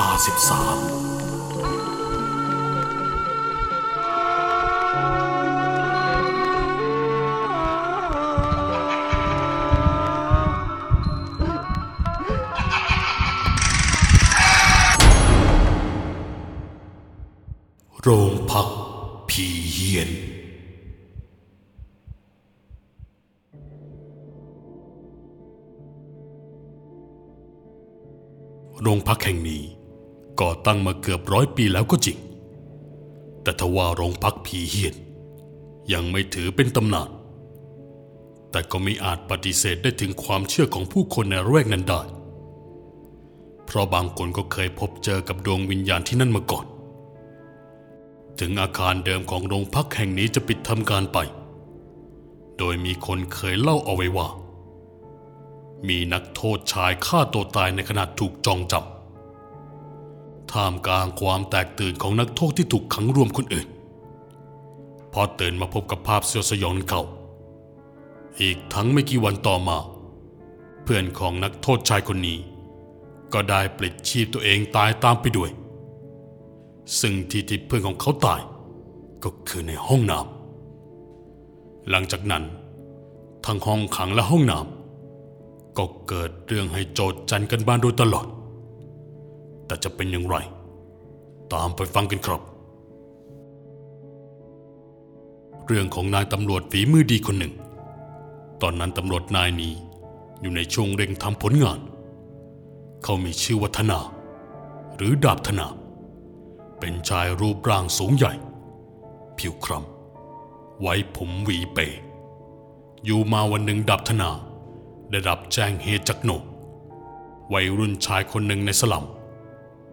ลา13โรงพักผีเฮียนโรงพักแห่งนี้ก่อตั้งมาเกือบ100 ปีแล้วก็จริงแต่ทว่าโรงพักผีเฮียนยังไม่ถือเป็นตำนานแต่ก็ไม่อาจปฏิเสธได้ถึงความเชื่อของผู้คนในระแวกนั้นได้เพราะบางคนก็เคยพบเจอกับดวงวิญญาณที่นั่นมาก่อนถึงอาคารเดิมของโรงพักแห่งนี้จะปิดทำการไปโดยมีคนเคยเล่าเอาไว้ว่ามีนักโทษชายฆ่าตัวตายในขณะถูกจองจำท่ามกลางความแตกตื่นของนักโทษที่ถูกขังรวมคนอื่นพอตื่นมาพบกับภาพเสียวสยองเขาอีกทั้งไม่กี่วันต่อมาเพื่อนของนักโทษชายคนนี้ก็ได้ปลิดชีพตัวเองตายตามไปด้วยซึ่งที่เพื่อนของเขาตายก็คือในห้องน้ำหลังจากนั้นทั้งห้องขังและห้องน้ำก็เกิดเรื่องให้โจษจันกันบ้านโดยตลอดแต่จะเป็นอย่างไรตามไปฟังกันครับเรื่องของนายตำรวจฝีมือดีคนหนึ่งตอนนั้นตำรวจนายนี้อยู่ในช่วงเร่งทำผลงานเขามีชื่อว่าธนาหรือดาบธนาเป็นชายรูปร่างสูงใหญ่ผิวคล้ำไว้ผมหวีเป๋อยู่มาวันหนึ่งดาบธนาได้รับแจ้งเหตุจากโหนกวัยรุ่นชายคนหนึ่งในสลัม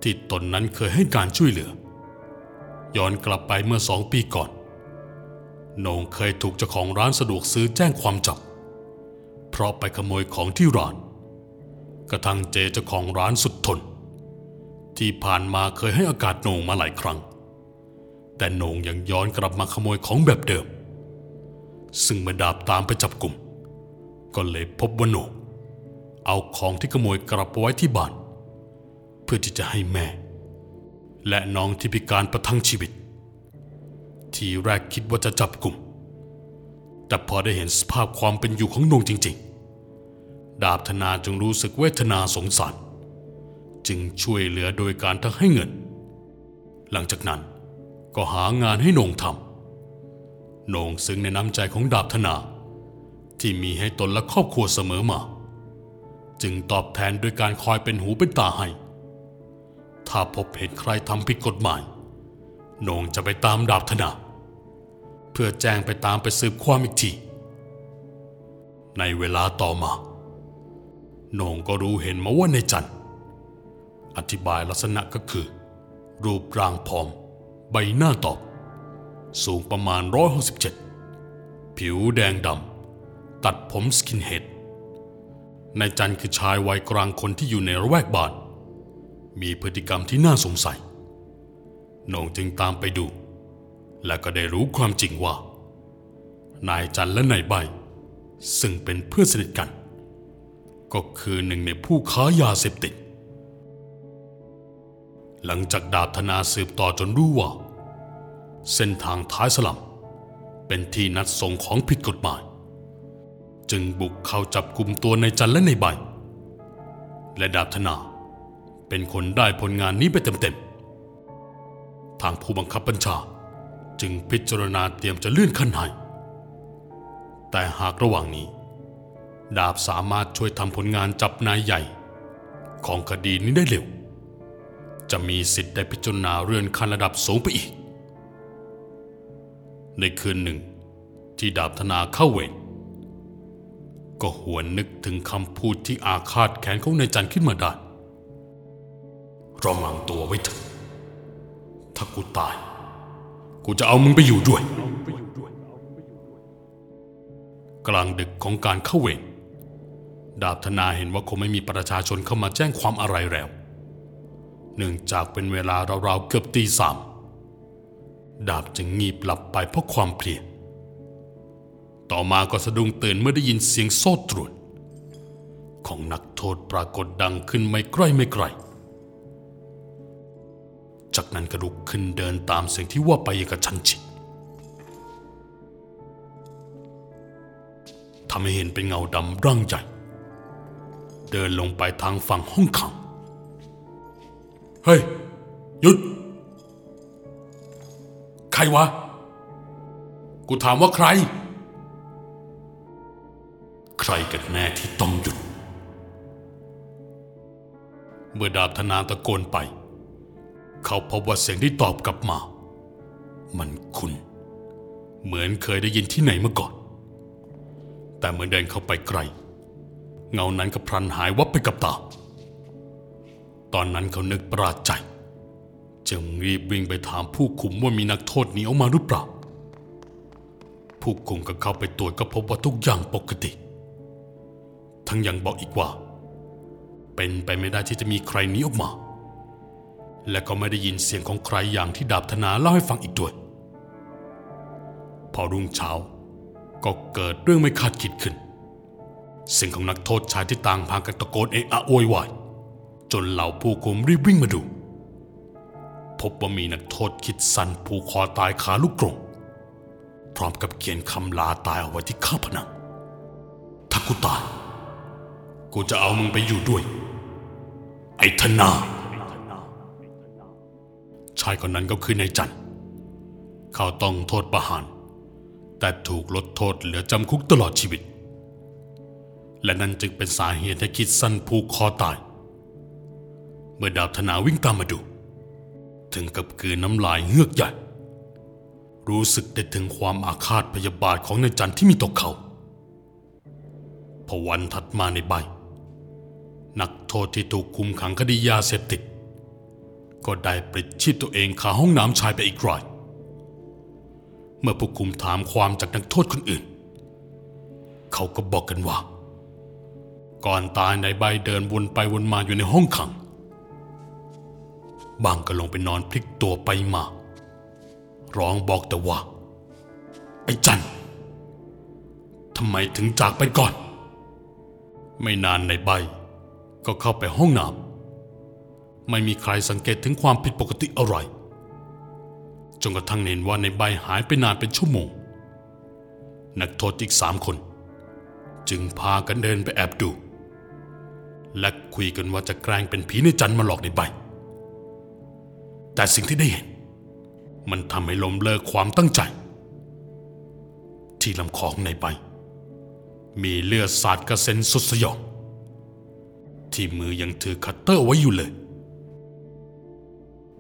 ที่ตนนั้นเคยให้การช่วยเหลือย้อนกลับไปเมื่อ2 ปีก่อนโหนงเคยถูกเจ้าของร้านสะดวกซื้อแจ้งความจับเพราะไปขโมยของที่ร้านกระทั่งเจ้าของร้านสุดทนที่ผ่านมาเคยให้อากาศโหน่งมาหลายครั้งแต่โหน่งยังย้อนกลับมาขโมยของแบบเดิมซึ่งเมื่อดาบตามไปจับกุมก็เลยพบว่าโหน่งเอาของที่ขโมยกลับไว้ที่บ้านเพื่อที่จะให้แม่และน้องที่พิการประทังชีวิตทีแรกคิดว่าจะจับกุมแต่พอได้เห็นสภาพความเป็นอยู่ของโหน่งจริงๆดาบธนาจึงรู้สึกเวทนาสงสารจึงช่วยเหลือโดยการทั้งให้เงินหลังจากนั้นก็หางานให้โหน่งทำโหน่งซึ้งในน้ำใจของดาบธนาที่มีให้ตนและครอบครัวเสมอมาจึงตอบแทนโดยการคอยเป็นหูเป็นตาให้ถ้าพบเห็นใครทำผิดกฎหมายโหน่งจะไปตามดาบธนาเพื่อแจ้งไปตามไปสืบความอีกทีในเวลาต่อมาโหน่งก็รู้เห็นมาว่าในจันอธิบายลักษณะก็คือรูปร่างผอมใบหน้าตอบสูงประมาณ167ผิวแดงดำตัดผมสกินเฮดนายจันคือชายวัยกลางคนที่อยู่ในระแวกบ้านมีพฤติกรรมที่น่าสงสัยโหน่งจึงตามไปดูและก็ได้รู้ความจริงว่านายจันและนายใบซึ่งเป็นเพื่อนสนิทกันก็คือหนึ่งในผู้ค้ายาเสพติดหลังจากดาบธนาสืบต่อจนรู้ว่าเส้นทางท้ายสลัมเป็นที่นัดส่งของผิดกฎหมายจึงบุกเข้าจับกุมตัวในจันและในใบและดาบธนาเป็นคนได้ผลงานนี้ไปเต็มๆทางผู้บังคับบัญชาจึงพิจารณาเตรียมจะเลื่อนขั้นให้แต่หากระหว่างนี้ดาบสามารถช่วยทำผลงานจับนายใหญ่ของคดีนี้ได้เร็วจะมีสิทธิ์ได้พิจารณาเรื่องขั้นระดับสูงไปอีกในคืนหนึ่งที่ดาบธนาเข้าเวรก็หวนนึกถึงคำพูดที่อาฆาตแค้นของนายจันขึ้นมาได้ระวังตัวไว้เถอะถ้ากูตายกูจะเอามึงไปอยู่ด้วยกลางดึกของการเข้าเวรดาบธนาเห็นว่าคงไม่มีประชาชนเข้ามาแจ้งความอะไรแล้วเนื่องจากเป็นเวลาราวๆเกือบตี 3ดาบจึงงีบหลับไปเพราะความเพลียต่อมาก็สะดุ้งตื่นเมื่อได้ยินเสียงโซ่ตรวนของนักโทษปรากฏดังขึ้นไม่ใกล้ จากนั้นก็ลุกขึ้นเดินตามเสียงที่ว่าไปกับชันชิดทำให้เห็นเป็นเงาดำร่างใหญ่เดินลงไปทางฝั่งห้องขังเฮ้ยหยุดใครวะกูถามว่าใครใครกันแน่ที่ต้องหยุดเมื่อดาบธนาตะโกนไปเขาพบว่าเสียงที่ตอบกลับมามันคุ้นเหมือนเคยได้ยินที่ไหนมาก่อนแต่เมื่อเดินเข้าไปไกลเงานั้นก็พลันหายวับไปกับตาตอนนั้นเขานึกประหลาดใจจึงรีบวิ่งไปถามผู้คุมว่ามีนักโทษหนีออกมาหรือเปล่าผู้คุมก็เข้าไปตรวจก็พบว่าทุกอย่างปกติทั้งยังบอกอีกว่าเป็นไปไม่ได้ที่จะมีใครหนีออกมาและก็ไม่ได้ยินเสียงของใครอย่างที่ดาบธนาเล่าให้ฟังอีกด้วยพอรุ่งเช้าก็เกิดเรื่องไม่คาดคิดขึ้นเสียงของนักโทษชายที่ต่างพากันตะโกนเอะอะโวยวายจนเหล่าผู้คุมรีบวิ่งมาดูพบว่ามีนักโทษคิดสั้นผูกคอตายคาลูกกรงพร้อมกับเขียนคำลาตายเอาไว้ที่ข้างผนังถ้ากูตายกูจะเอามึงไปอยู่ด้วยไอ้ธนาชายคนนั้นก็คือนายจันทร์เขาต้องโทษประหารแต่ถูกลดโทษเหลือจำคุกตลอดชีวิตและนั่นจึงเป็นสาเหตุให้คิดสั้นผูกคอตายเมื่อดาบธนาวิ่งตามมาดูถึงกับกลืนน้ำลายเฮือกใหญ่รู้สึกได้ถึงความอาฆาตพยาบาทของนายจันทร์ที่มีต่อเขาพอวันถัดมาในบ่ายนักโทษที่ถูกคุมขังคดียาเสพติดก็ได้ปลิดชีพตัวเองคาห้องน้ำชายไปอีกรายเมื่อผู้คุมถามความจากนักโทษคนอื่นเขาก็บอกกันว่าก่อนตายนายใบเดินวนไปวนมาอยู่ในห้องขังบางก็ลงไปนอนพลิกตัวไปมาร้องบอกแต่ว่าไอ้จันทำไมถึงจากไปก่อนไม่นานนายใบก็เข้าไปห้องน้ำไม่มีใครสังเกตถึงความผิดปกติอะไรจนกระทั่งเห็นว่าในใบหายไปนานเป็นชั่วโมงนักโทษอีก3 คนจึงพากันเดินไปแอบดูและคุยกันว่าจะแกล้งเป็นผีในจันมาหลอกในใบแต่สิ่งที่ได้เห็นมันทำให้ล้มเลิกความตั้งใจที่ลำคอของในใบมีเลือดสาดกระเซ็นสุดสยองที่มือยังถือคัตเตอร์ไว้อยู่เลย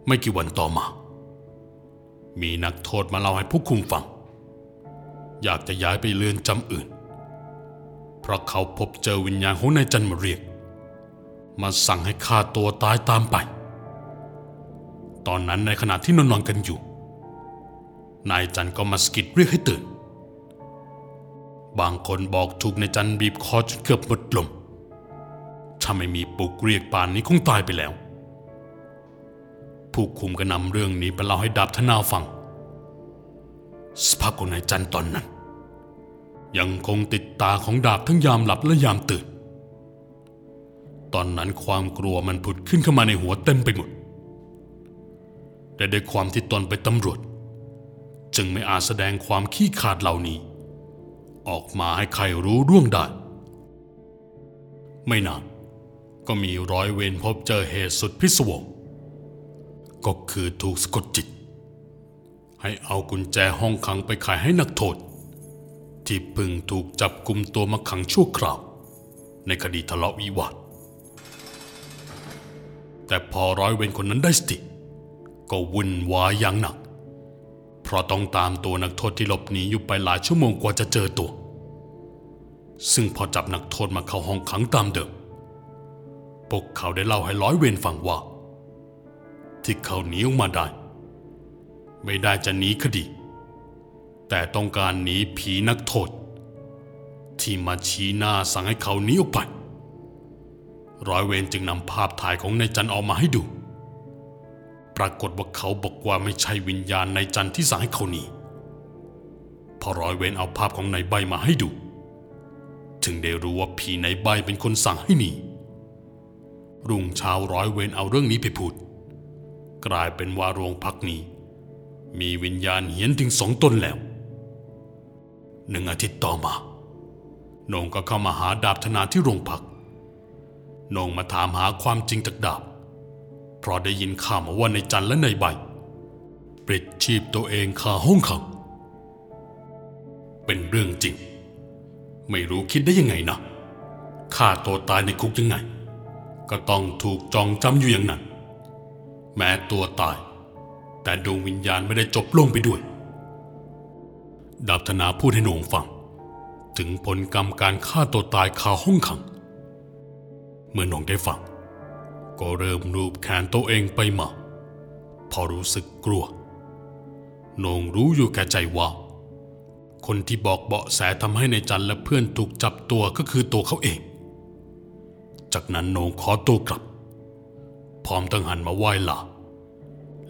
ไม่กี่วันต่อมามีนักโทษมาเล่าให้ผู้คุมฟังอยากจะย้ายไปเรือนจำอื่นเพราะเขาพบเจอวิญญาณของนายจันมาเรียกมาสั่งให้ฆ่าตัวตายตามไปตอนนั้นในขณะที่นอนกันอยู่นายจันก็มาสะกิดเรียกให้ตื่นบางคนบอกถูกนายจันบีบคอจนเกือบหมดลมถ้าไม่มีปลุกเรียกป่านนี้คงตายไปแล้วผู้คุมก็นำเรื่องนี้ไปเล่าให้ดาบธนาฟังสภาพของนายจันตอนนั้นยังคงติดตาของดาบทั้งยามหลับและยามตื่นตอนนั้นความกลัวมันผุดขึ้นเข้ามาในหัวเต็มไปหมดแต่ด้วยความที่ตนเป็นตำรวจจึงไม่อาจแสดงความขี้ขลาดเหล่านี้ออกมาให้ใครรู้ร่วงได้ไม่นานก็มีร้อยเวรพบเจอเหตุสุดพิศวงก็คือถูกสะกดจิตให้เอากุญแจห้องขังไปขายให้นักโทษที่เพิ่งถูกจับกุมตัวมาขังชั่วคราวในคดีทะเลาะวิวาทแต่พอร้อยเวรคนนั้นได้สติก็วุ่นวายอย่างหนักเพราะต้องตามตัวนักโทษที่หลบหนีอยู่ไปหลายชั่วโมงกว่าจะเจอตัวซึ่งพอจับนักโทษมาเข้าห้องขังตามเดิมพวกเขาได้เล่าให้ร้อยเวรฟังว่าที่เขาหนีออกมาได้ไม่ได้จะหนีคดีแต่ต้องการหนีผีนักโทษที่มาชี้หน้าสั่งให้เขาหนีออกไปร้อยเวรจึงนำภาพถ่ายของนายจันออกมาให้ดูปรากฏว่าเขาบอกว่าไม่ใช่วิญญาณนายจันที่สั่งให้เขาหนีพอร้อยเวรเอาภาพของนายใบมาให้ดูถึงได้รู้ว่าผีนายใบเป็นคนสั่งให้หนีรุ่งเช้าร้อยเวรเอาเรื่องนี้ไปพูด กลายเป็นว่าโรงพักนี้มีวิญญาณเหี้ยนถึง2ตนแล้ว1 อาทิตย์ต่อมาโหน่งก็เข้ามาหาดาบธนาที่โรงพักโหน่งมาถามหาความจริงจากดาบเพราะได้ยินข่าวมาว่าในจันและในใบปลิดชีพตัวเองคาห้องขังเป็นเรื่องจริงไม่รู้คิดได้ยังไงนะฆ่าตัวตายในคุกยังไงก็ต้องถูกจองจำอยู่อย่างนั้นแม้ตัวตายแต่ดวงวิญญาณไม่ได้จบลงไปด้วยดาบธนาพูดให้โหน่งฟังถึงผลกรรมการฆ่าตัวตายคาห้องขังเมื่อโหน่งได้ฟังก็เริ่มลูบแขนตัวเองไปมาพอรู้สึกกลัวโหน่งรู้อยู่แก่ใจว่าคนที่บอกเบาะแสทำให้ในจันและเพื่อนถูกจับตัวก็คือตัวเขาเองจากนั้นโหน่งขอตัวกลับพร้อมทั้งหันมาไหว้ลา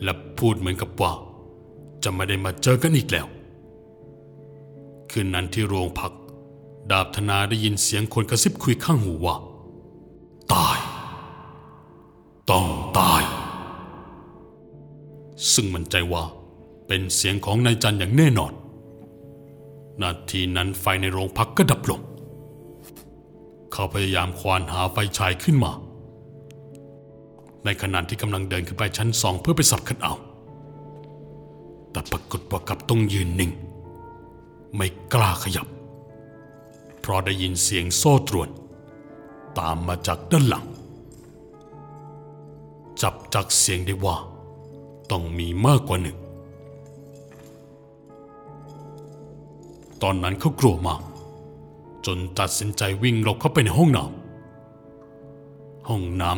และพูดเหมือนกับว่าจะไม่ได้มาเจอกันอีกแล้วคืนนั้นที่โรงพักดาบธนาได้ยินเสียงคนกระซิบคุยข้างหูว่าตายต้องตายซึ่งมั่นใจว่าเป็นเสียงของนายจันอย่างแน่นอนนาทีนั้นไฟในโรงพักก็ดับลงเขาพยายามควานหาไฟฉายขึ้นมาในขณะที่กำลังเดินขึ้นไปชั้น2เพื่อไปสับคัทเอาท์แต่ปรากฏว่ากลับต้องยืนนิ่งไม่กล้าขยับเพราะได้ยินเสียงโซ่ตรวนตามมาจากด้านหลังจับจากเสียงได้ว่าต้องมีมากกว่าหนึ่งตอนนั้นเขากลัวมากจนตัดสินใจวิ่งหลบเข้าไปในห้องน้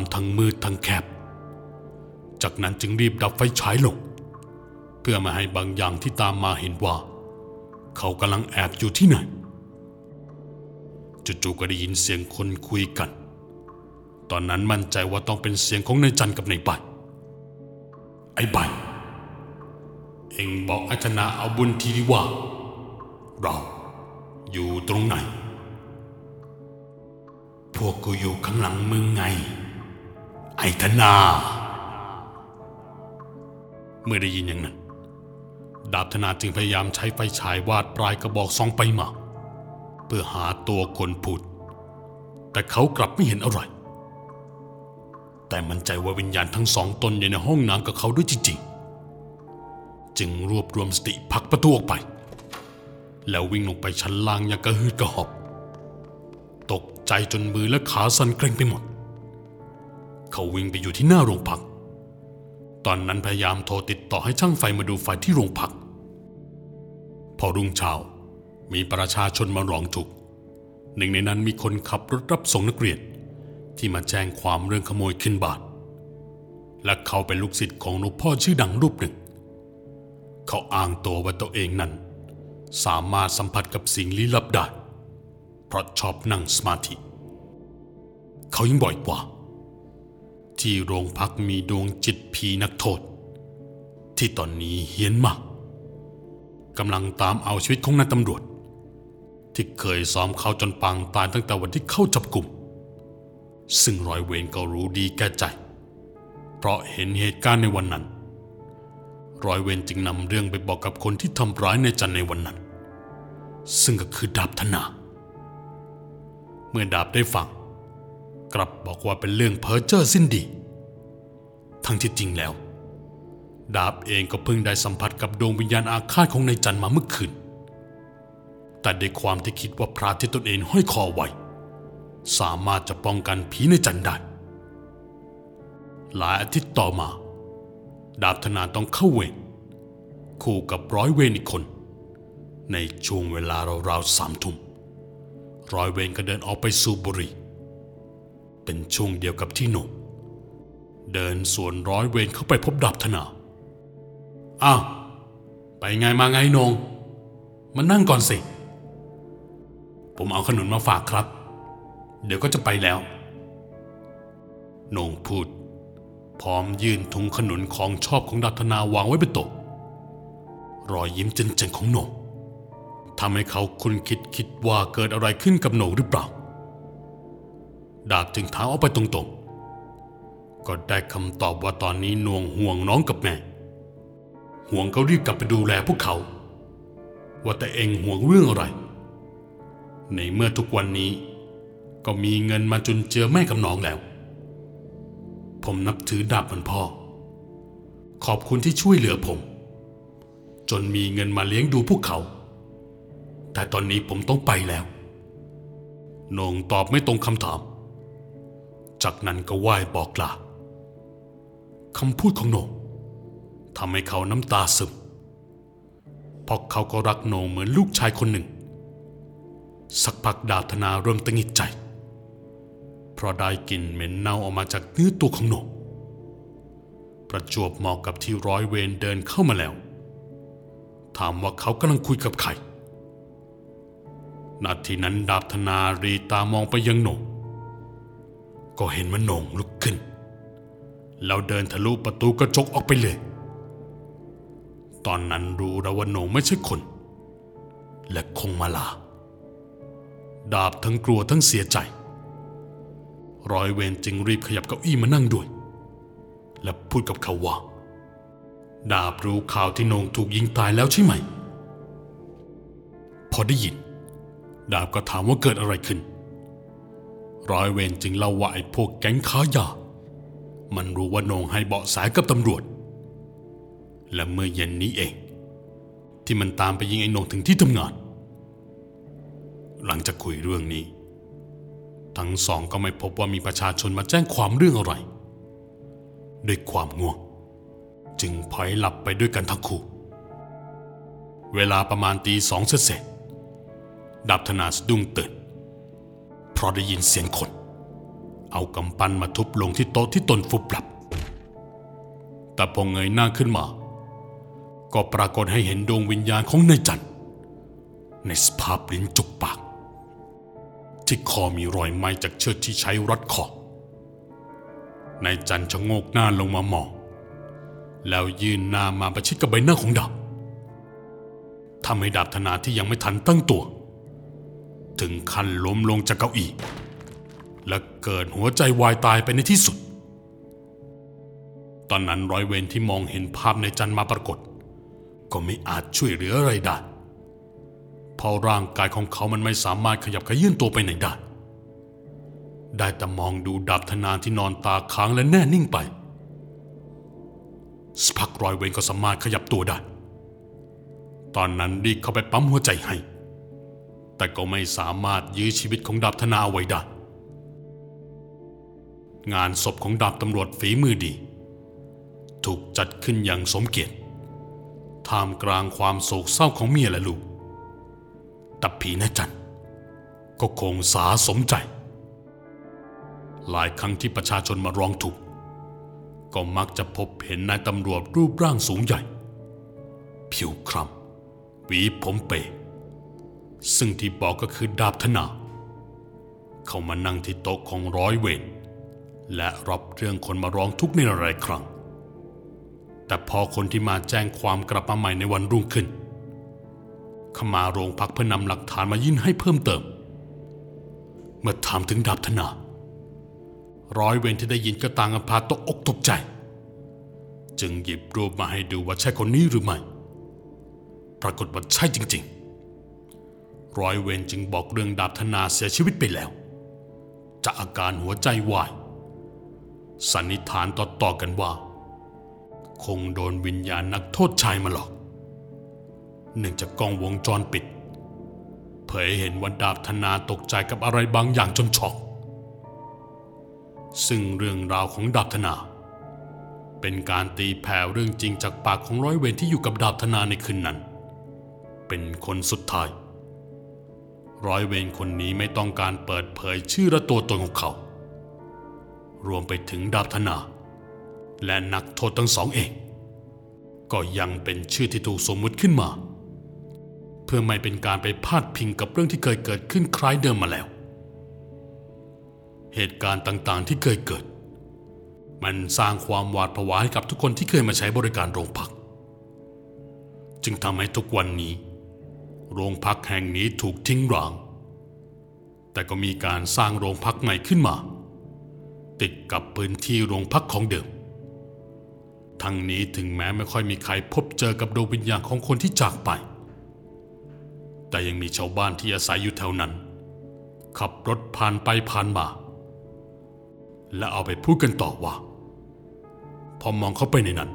ำทั้งมืดทั้งแคบจากนั้นจึงรีบดับไฟฉายลงเพื่อไม่ให้บางอย่างที่ตามมาเห็นว่าเขากำลังแอบอยู่ที่ไหนจู่ๆก็ได้ยินเสียงคนคุยกันตอนนั้นมั่นใจว่าต้องเป็นเสียงของนายจันกับนายใบไอ้ใบเอ็งบอกอัจนาเอาบุญทีดีว่าเราอยู่ตรงไหนพวกกูอยู่ข้างหลังมึงไงไอ้ธนาเมื่อได้ยินอย่างนั้นดาบธนาจึงพยายามใช้ไฟฉายวาดปลายกระบอกส่องไปมาเพื่อหาตัวคนพูดแต่เขากลับไม่เห็นอะไรแต่มั่นใจว่าวิญญาณทั้งสองตนอยู่ในห้องน้ำกับเขาด้วยจริงๆจึงรวบรวมสติผลักประตูออกไปแล้ววิ่งลงไปชั้นล่างอย่างกระหืดกระหอบตกใจจนมือและขาสั่นเกร็งไปหมดเขาวิ่งไปอยู่ที่หน้าโรงพักตอนนั้นพยายามโทรติดต่อให้ช่างไฟมาดูไฟที่โรงพักพอรุ่งเช้ามีประชาชนมาร้องทุกข์หนึ่งในนั้นมีคนขับรถรับส่งนักเรียนที่มาแจ้งความเรื่องขโมยขึ้นบาทและเขาเป็นลูกศิษย์ของหลวงพ่อชื่อดังรูปหนึ่งเขาอ้างตัวว่าตัวเองนั้นสามารถสัมผัสกับสิ่งลี้ลับได้เพราะชอบนั่งสมาธิเขายิ่งบ่อยกว่าที่โรงพักมีดวงจิตผีนักโทษที่ตอนนี้เฮี้ยนมากกำลังตามเอาชีวิตของนายตำรวจที่เคยซ้อมเขาจนปางตายตั้งแต่วันที่เข้าจับกุมซึ่งร้อยเวรก็รู้ดีแก่ใจเพราะเห็นเหตุการณ์ในวันนั้นร้อยเวรจึงนำเรื่องไปบอกกับคนที่ทำร้ายนายจันในวันนั้นซึ่งก็คือดาบธนาเมื่อดาบได้ฟังกลับบอกว่าเป็นเรื่องเพ้อเจ้อสิ้นดีทั้งที่จริงแล้วดาบเองก็เพิ่งได้สัมผัสกับดวงวิญญาณอาฆาตของนายจันมาเมื่อคืนแต่ด้วยความที่คิดว่าพระที่ตนเองห้อยคอไว้สามารถจะป้องกันผีนายจันได้หลายอาทิตย์ต่อมาดาบธนาต้องเข้าเวรคู่กับร้อยเวรอีกคนในช่วงเวลาราวๆ3 ทุ่มร้อยเวรก็เดินออกไปสูบบุหรี่เป็นช่วงเดียวกับที่โหน่งเดินสวนร้อยเวรเข้าไปพบดาบธนาอ้าวไปไงมาไงโหน่งมานั่งก่อนสิผมเอาขนมมาฝากครับเดี๋ยวก็จะไปแล้วโหน่งพูดพร้อมยื่นถุงขนมของชอบของดาบธนาวางไว้บนโต๊ะรอยยิ้มเจ๋งๆของโหน่งทำให้เขาคุณคิดว่าเกิดอะไรขึ้นกับโหน่งหรือเปล่าดาบจึงถามออกไปตรงๆ ก็ได้คำตอบว่าตอนนี้นวงห่วงน้องกับแม่ห่วงเขารีบกลับไปดูแลพวกเขาว่าแต่เองห่วงเรื่องอะไรในเมื่อทุกวันนี้ก็มีเงินมาจนเจือแม่กับน้องแล้วผมนับถือดาบเหมือนพ่อขอบคุณที่ช่วยเหลือผมจนมีเงินมาเลี้ยงดูพวกเขาแต่ตอนนี้ผมต้องไปแล้วนงตอบไม่ตรงคำถามจากนั้นก็ไหว้บอกลาคำพูดของนงทำให้เขาน้ำตาซึมเพราะเขาก็รักนงเหมือนลูกชายคนหนึ่งสักพักดาธนาเริ่มตะหงิดใจเพราะได้กลิ่นเหม็นเน่าออกมาจากเนื้อตัวของนงประจวบเหมาะกับที่ร้อยเวรเดินเข้ามาแล้วถามว่าเขากำลังคุยกับใครนาทีนั้นดาบธนารีตามองไปยังนงก็เห็นมันนงลุกขึ้นแล้วเดินทะลุประตูกระจกออกไปเลยตอนนั้นรู้แล้วว่านงไม่ใช่คนและคงมาลาดาบทั้งกลัวทั้งเสียใจร้อยเวรจึงรีบขยับเก้าอี้มานั่งด้วยและพูดกับเขาว่าดาบรู้ข่าวที่นงถูกยิงตายแล้วใช่ไหมพอได้ยินดาบก็ถามว่าเกิดอะไรขึ้นร้อยเวรจึงเล่าว่าไอ้พวกแก๊งค้ายามันรู้ว่านงให้เบาะแสกับตำรวจและเมื่อเย็นนี้เองที่มันตามไปยิงไอ้นงถึงที่ทำงานหลังจากคุยเรื่องนี้ทั้งสองก็ไม่พบว่ามีประชาชนมาแจ้งความเรื่องอะไรด้วยความง่วงจึงพลอยหลับไปด้วยกันทั้งคู่เวลาประมาณตีสองเสร็จดาบธนาสะดุ้งตื่นเพราะได้ยินเสียงคนเอากำปั้นมาทุบลงที่โต๊ะที่ตนฟุบหลับแต่พอเงยหน้าขึ้นมาก็ปรากฏให้เห็นดวงวิญญาณของนายจันทร์ในสภาพลิ้นจุกปากที่คอมีรอยไหม้จากเชือกที่ใช้รัดคอนายจันทร์ชะโงกหน้าลงมามองแล้วยื่นหน้ามาประชิดกับใบหน้าของดาบทำให้ดาบธนาที่ยังไม่ทันตั้งตัวถึงขั้นล้มลงจากเก้าอี้และเกิดหัวใจวายตายไปในที่สุดตอนนั้นร้อยเวรที่มองเห็นภาพนายจันทร์มาปรากฏก็ไม่อาจช่วยเหลืออะไรได้เพราะร่างกายของเขามันไม่สามารถขยับเขยื้อนตัวไปไหนได้ได้แต่มองดูดาบธนาที่นอนตาค้างและแน่นิ่งไปสักพักร้อยเวรก็สามารถขยับตัวได้ตอนนั้นรีบเข้าไปปั๊มหัวใจให้แต่ก็ไม่สามารถยื้อชีวิตของดาบธนาเอาไว้ได้งานศพของดาบตำรวจฝีมือดีถูกจัดขึ้นอย่างสมเกียรติท่ามกลางความโศกเศร้าของเมียและลูกแต่ผีนายจันทร์ก็คงสาสมใจหลายครั้งที่ประชาชนมาร้องทุกข์ก็มักจะพบเห็นนายตำรวจรูปร่างสูงใหญ่ผิวคล้ำหวีผมเป๋ซึ่งที่บอกก็คือดาบธนาเขามานั่งที่โต๊ะของร้อยเวรและรับเรื่องคนมาร้องทุกข์ในหลายครั้งแต่พอคนที่มาแจ้งความกลับมาใหม่ในวันรุ่งขึ้นเขามาโรงพักเพื่อนำหลักฐานมายื่นให้เพิ่มเติมเมื่อถามถึงดาบธนาร้อยเวรที่ได้ยินก็ต่างกันพาตกอกตกใจจึงหยิบรูปมาให้ดูว่าใช่คนนี้หรือไม่ปรากฏว่าใช่จริงๆร้อยเวรจึงบอกเรื่องดาบธนาเสียชีวิตไปแล้วจากอาการหัวใจวายสันนิษฐานต่อๆกันว่าคงโดนวิญญาณนักโทษชายมาหลอกเนื่องจากกล้องวงจรปิดเผยเห็นว่าดาบธนาตกใจกับอะไรบางอย่างจนช็อกซึ่งเรื่องราวของดาบธนาเป็นการตีแผ่เรื่องจริงจากปากของร้อยเวรที่อยู่กับดาบธนาในคืนนั้นเป็นคนสุดท้ายร้อยเวรคนนี้ไม่ต้องการเปิดเผยชื่อและตัวตนของเขารวมไปถึงดาบธนาและนักโทษทั้งสองเองก็ยังเป็นชื่อที่ถูกสมมุติขึ้นมาเพื่อไม่เป็นการไปพาดพิงกับเรื่องที่เคยเกิดขึ้นคล้ายเดิมมาแล้วเหตุการณ์ต่างๆที่เคยเกิดมันสร้างความหวาดผวาให้กับทุกคนที่เคยมาใช้บริการโรงพักจึงทำให้ทุกวันนี้โรงพักแห่งนี้ถูกทิ้งร้างแต่ก็มีการสร้างโรงพักใหม่ขึ้นมา ติดกับพื้นที่โรงพักของเดิมทั้งนี้ถึงแม้ไม่ค่อยมีใครพบเจอกับดวงวิญญาณของคนที่จากไปแต่ยังมีชาวบ้านที่อาศัยอยู่แถวนั้นขับรถผ่านไปผ่านมาและเอาไปพูดกันต่อว่าพอมองเข้าไปในนั้น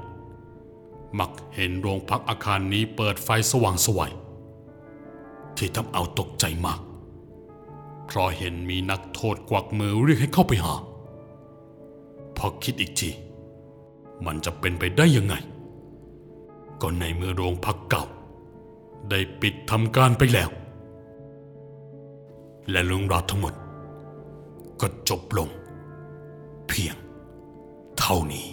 มักเห็นโรงพักอาคารนี้เปิดไฟสว่างสวัยที่ทำเอาตกใจมากเพราะเห็นมีนักโทษกวักมือเรียกให้เข้าไปหาพอคิดอีกทีมันจะเป็นไปได้ยังไงก็ในเมื่อโรงพักเก่าได้ปิดทำการไปแล้วและเรื่องราวทั้งหมดก็จบลงเพียงเท่านี้